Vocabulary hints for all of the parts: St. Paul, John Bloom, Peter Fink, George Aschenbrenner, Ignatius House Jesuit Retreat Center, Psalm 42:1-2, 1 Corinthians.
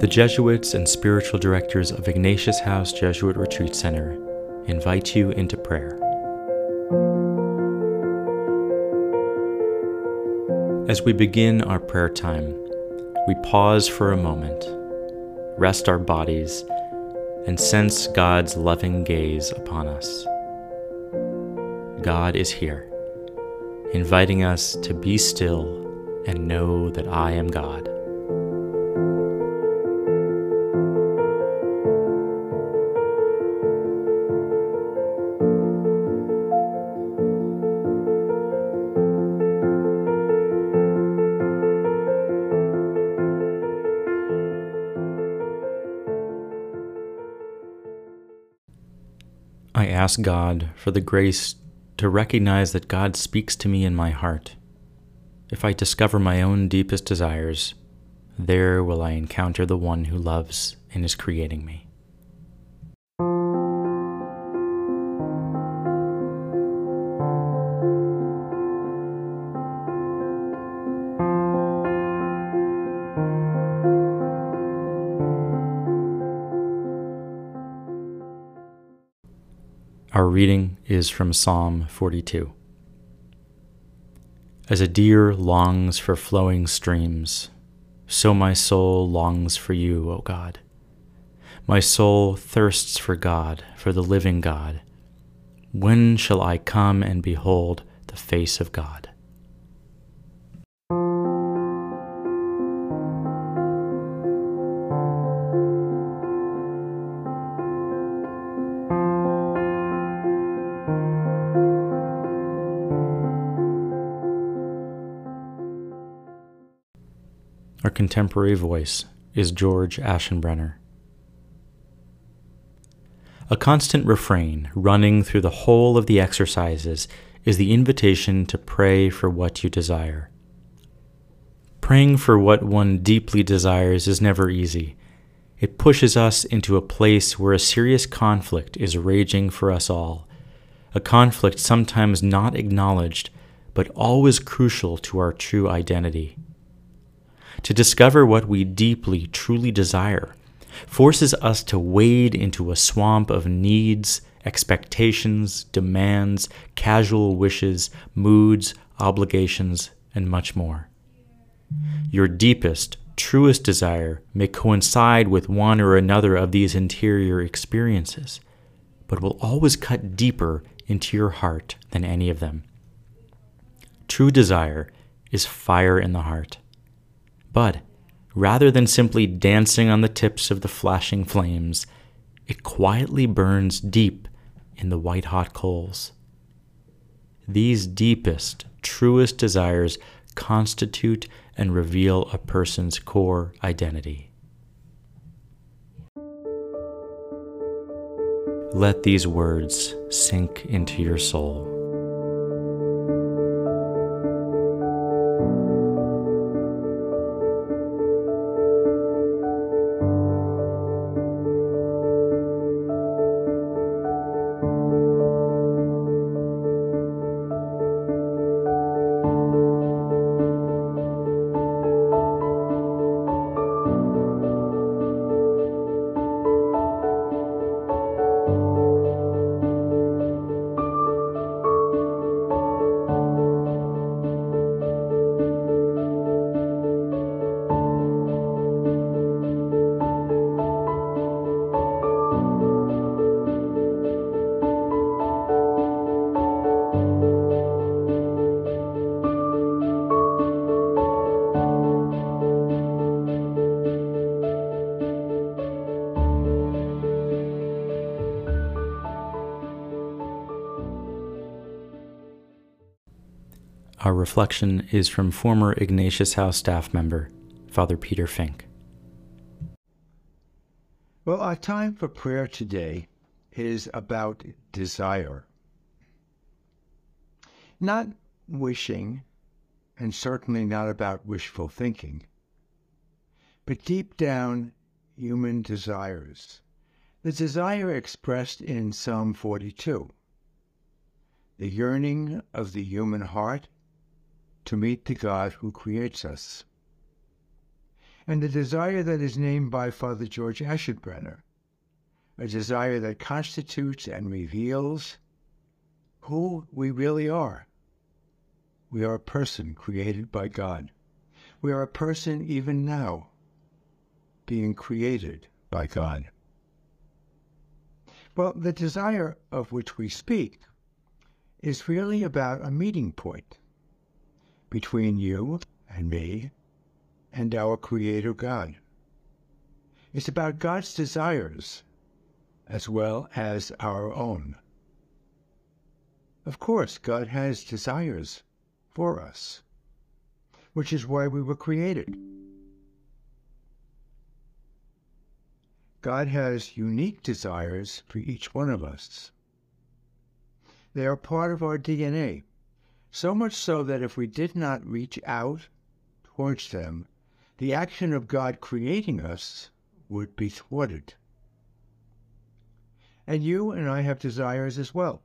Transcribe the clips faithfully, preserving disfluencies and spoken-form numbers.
The Jesuits and spiritual directors of Ignatius House Jesuit Retreat Center invite you into prayer. As we begin our prayer time, we pause for a moment, rest our bodies, and sense God's loving gaze upon us. God is here, inviting us to be still and know that I am God. I ask God for the grace to recognize that God speaks to me in my heart. If I discover my own deepest desires, there will I encounter the one who loves and is creating me. Our reading is from Psalm forty-two. As a deer longs for flowing streams, so my soul longs for you, O God. My soul thirsts for God, for the living God. When shall I come and behold the face of God? Our contemporary voice is George Aschenbrenner. A constant refrain running through the whole of the exercises is the invitation to pray for what you desire. Praying for what one deeply desires is never easy. It pushes us into a place where a serious conflict is raging for us all, a conflict sometimes not acknowledged, but always crucial to our true identity. To discover what we deeply, truly desire forces us to wade into a swamp of needs, expectations, demands, casual wishes, moods, obligations, and much more. Your deepest, truest desire may coincide with one or another of these interior experiences, but will always cut deeper into your heart than any of them. True desire is fire in the heart. But rather than simply dancing on the tips of the flashing flames, it quietly burns deep in the white-hot coals. These deepest, truest desires constitute and reveal a person's core identity. Let these words sink into your soul. Our reflection is from former Ignatius House staff member, Father Peter Fink. Well, our time for prayer today is about desire. Not wishing, and certainly not about wishful thinking, but deep down human desires. The desire expressed in Psalm forty-two, the yearning of the human heart to meet the God who creates us. and the desire that is named by Father George Aschenbrenner, a desire that constitutes and reveals who we really are. We are a person created by God. We are a person even now, being created by God. Well, the desire of which we speak is really about a meeting point between you and me and our Creator God. It's about God's desires as well as our own. Of course, God has desires for us, which is why we were created. God has unique desires for each one of us. They are part of our D N A, so much so that if we did not reach out towards them, the action of God creating us would be thwarted. And you and I have desires as well,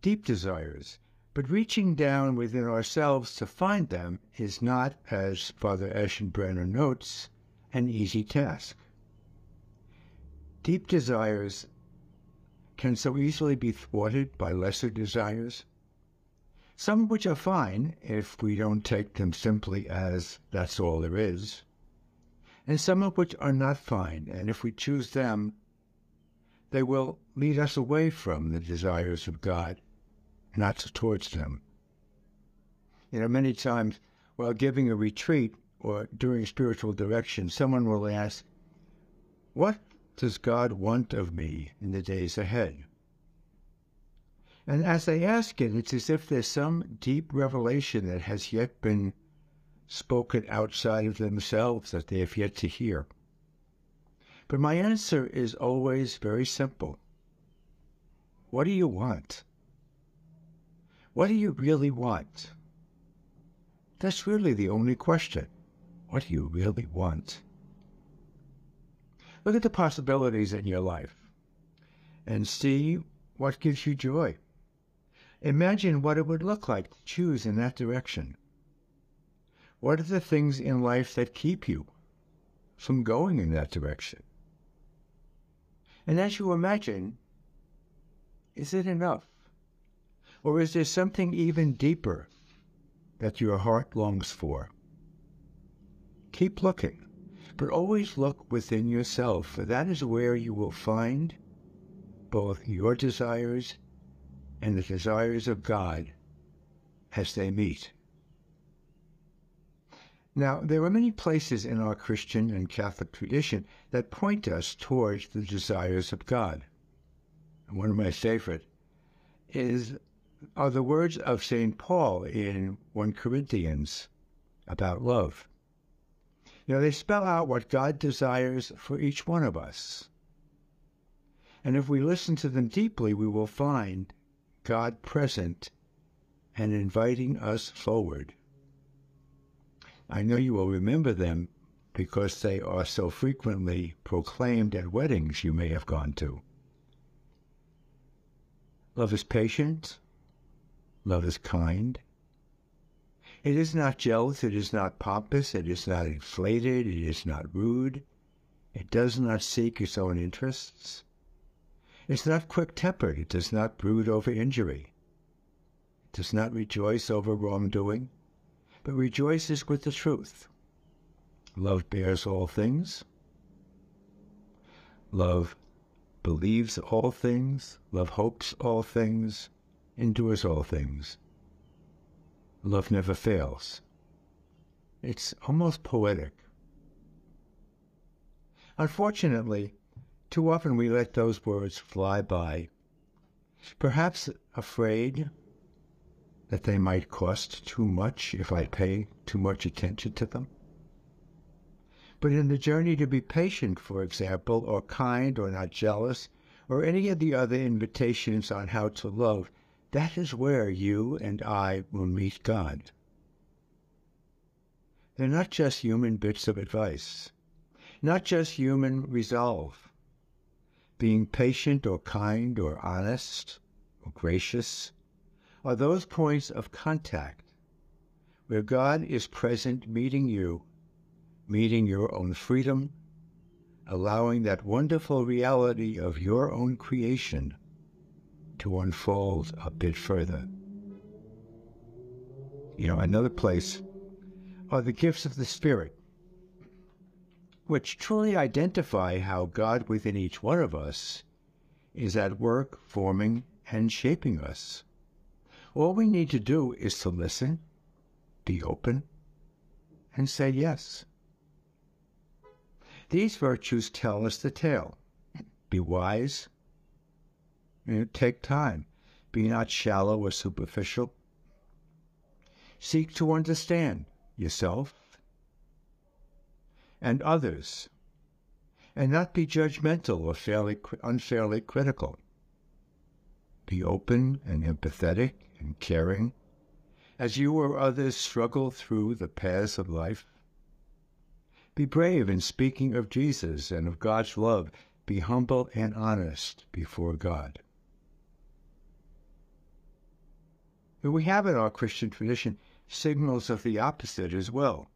deep desires, but reaching down within ourselves to find them is not, as Father Aschenbrenner notes, an easy task. Deep desires can so easily be thwarted by lesser desires, some of which are fine if we don't take them simply as that's all there is, and some of which are not fine, and if we choose them, they will lead us away from the desires of God, not towards them. You know, many times while giving a retreat or during spiritual direction, someone will ask, "What does God want of me in the days ahead?" And as they ask it, it's as if there's some deep revelation that has yet been spoken outside of themselves that they have yet to hear. But my answer is always very simple. What do you want? What do you really want? That's really the only question. What do you really want? Look at the possibilities in your life and see what gives you joy. Imagine what it would look like to choose in that direction. What are the things in life that keep you from going in that direction? And as you imagine, is it enough? Or is there something even deeper that your heart longs for? Keep looking. But always look within yourself, for that is where you will find both your desires and the desires of God as they meet. Now, there are many places in our Christian and Catholic tradition that point us towards the desires of God. And one of my favorite is, are the words of Saint Paul in First Corinthians about love. You know, they spell out what God desires for each one of us. And if we listen to them deeply, we will find God present and inviting us forward. I know you will remember them because they are so frequently proclaimed at weddings you may have gone to. Love is patient. Love is kind. It is not jealous, it is not pompous, it is not inflated, it is not rude, it does not seek its own interests, it's not quick-tempered, it does not brood over injury, it does not rejoice over wrongdoing, but rejoices with the truth. Love bears all things, love believes all things, love hopes all things, endures all things. Love never fails. It's almost poetic. Unfortunately, too often we let those words fly by, perhaps afraid that they might cost too much if I pay too much attention to them. But in the journey to be patient, for example, or kind, or not jealous, or any of the other invitations on how to love, that is where you and I will meet God. They're not just human bits of advice, not just human resolve. Being patient or kind or honest or gracious are those points of contact where God is present meeting you meeting your own freedom, allowing that wonderful reality of your own creation to unfold a bit further. You know, another place are the gifts of the Spirit, which truly identify how God within each one of us is at work forming and shaping us. All we need to do is to listen, be open, and say yes. These virtues tell us the tale. Be wise, you know, take time, be not shallow or superficial. Seek to understand yourself and others, and not be judgmental or fairly, unfairly critical. Be open and empathetic and caring as you or others struggle through the paths of life. Be brave in speaking of Jesus and of God's love. Be humble and honest before God. We have in our Christian tradition signals of the opposite as well,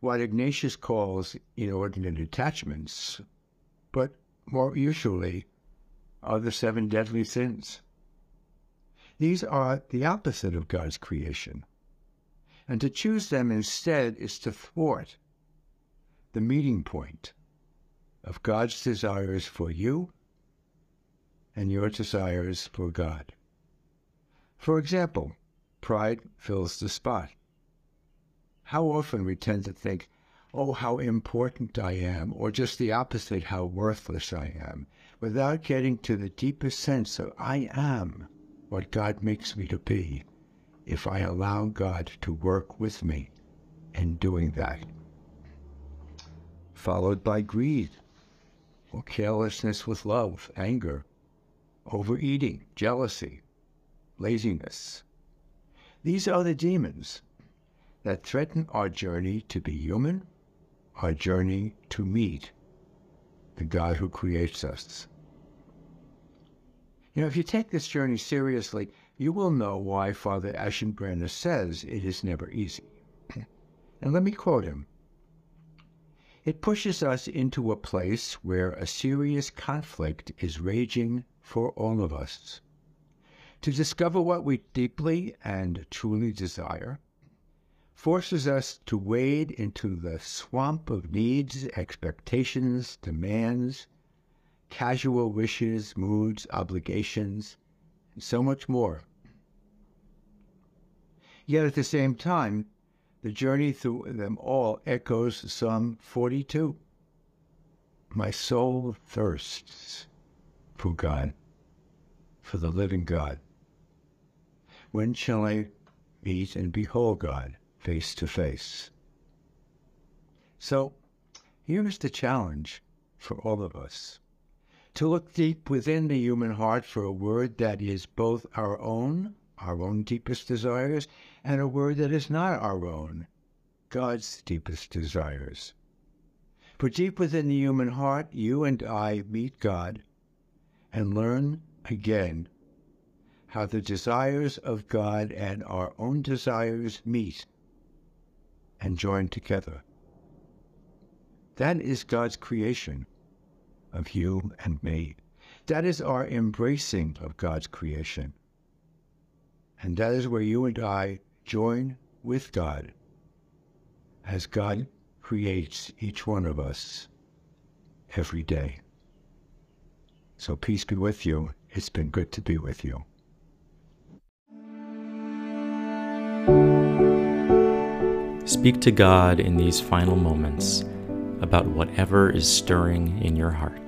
what Ignatius calls inordinate attachments, but more usually are the seven deadly sins. These are the opposite of God's creation, and to choose them instead is to thwart the meeting point of God's desires for you and your desires for God. For example, pride fills the spot. How often we tend to think, oh, how important I am, or just the opposite, how worthless I am, without getting to the deepest sense of I am what God makes me to be, if I allow God to work with me in doing that. Followed by greed, or carelessness with love, anger, overeating, jealousy, laziness. These are the demons that threaten our journey to be human, our journey to meet the God who creates us. You know, if you take this journey seriously, you will know why Father Aschenbrenner says it is never easy. And let me quote him. It pushes us into a place where a serious conflict is raging for all of us. To discover what we deeply and truly desire, forces us to wade into the swamp of needs, expectations, demands, casual wishes, moods, obligations, and so much more. Yet at the same time, the journey through them all echoes Psalm forty-two. My soul thirsts for God, for the living God. When shall I meet and behold God face to face? So here's the challenge for all of us, to look deep within the human heart for a word that is both our own, our own deepest desires, and a word that is not our own, God's deepest desires. For deep within the human heart, you and I meet God and learn again how the desires of God and our own desires meet and join together. That is God's creation of you and me. That is our embracing of God's creation. And that is where you and I join with God as God creates each one of us every day. So peace be with you. It's been good to be with you. Speak to God in these final moments about whatever is stirring in your heart.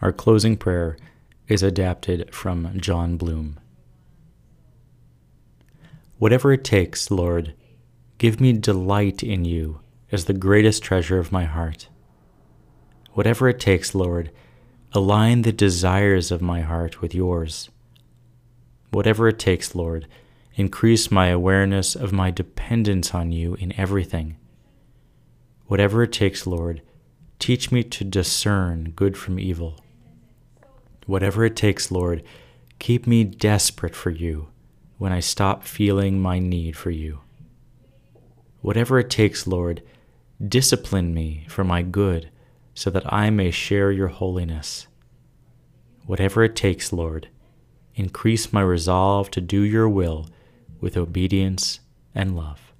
Our closing prayer is adapted from John Bloom. Whatever it takes, Lord, give me delight in you as the greatest treasure of my heart. Whatever it takes, Lord, align the desires of my heart with yours. Whatever it takes, Lord, increase my awareness of my dependence on you in everything. Whatever it takes, Lord, teach me to discern good from evil. Whatever it takes, Lord, keep me desperate for you when I stop feeling my need for you. Whatever it takes, Lord, discipline me for my good so that I may share your holiness. Whatever it takes, Lord, increase my resolve to do your will with obedience and love.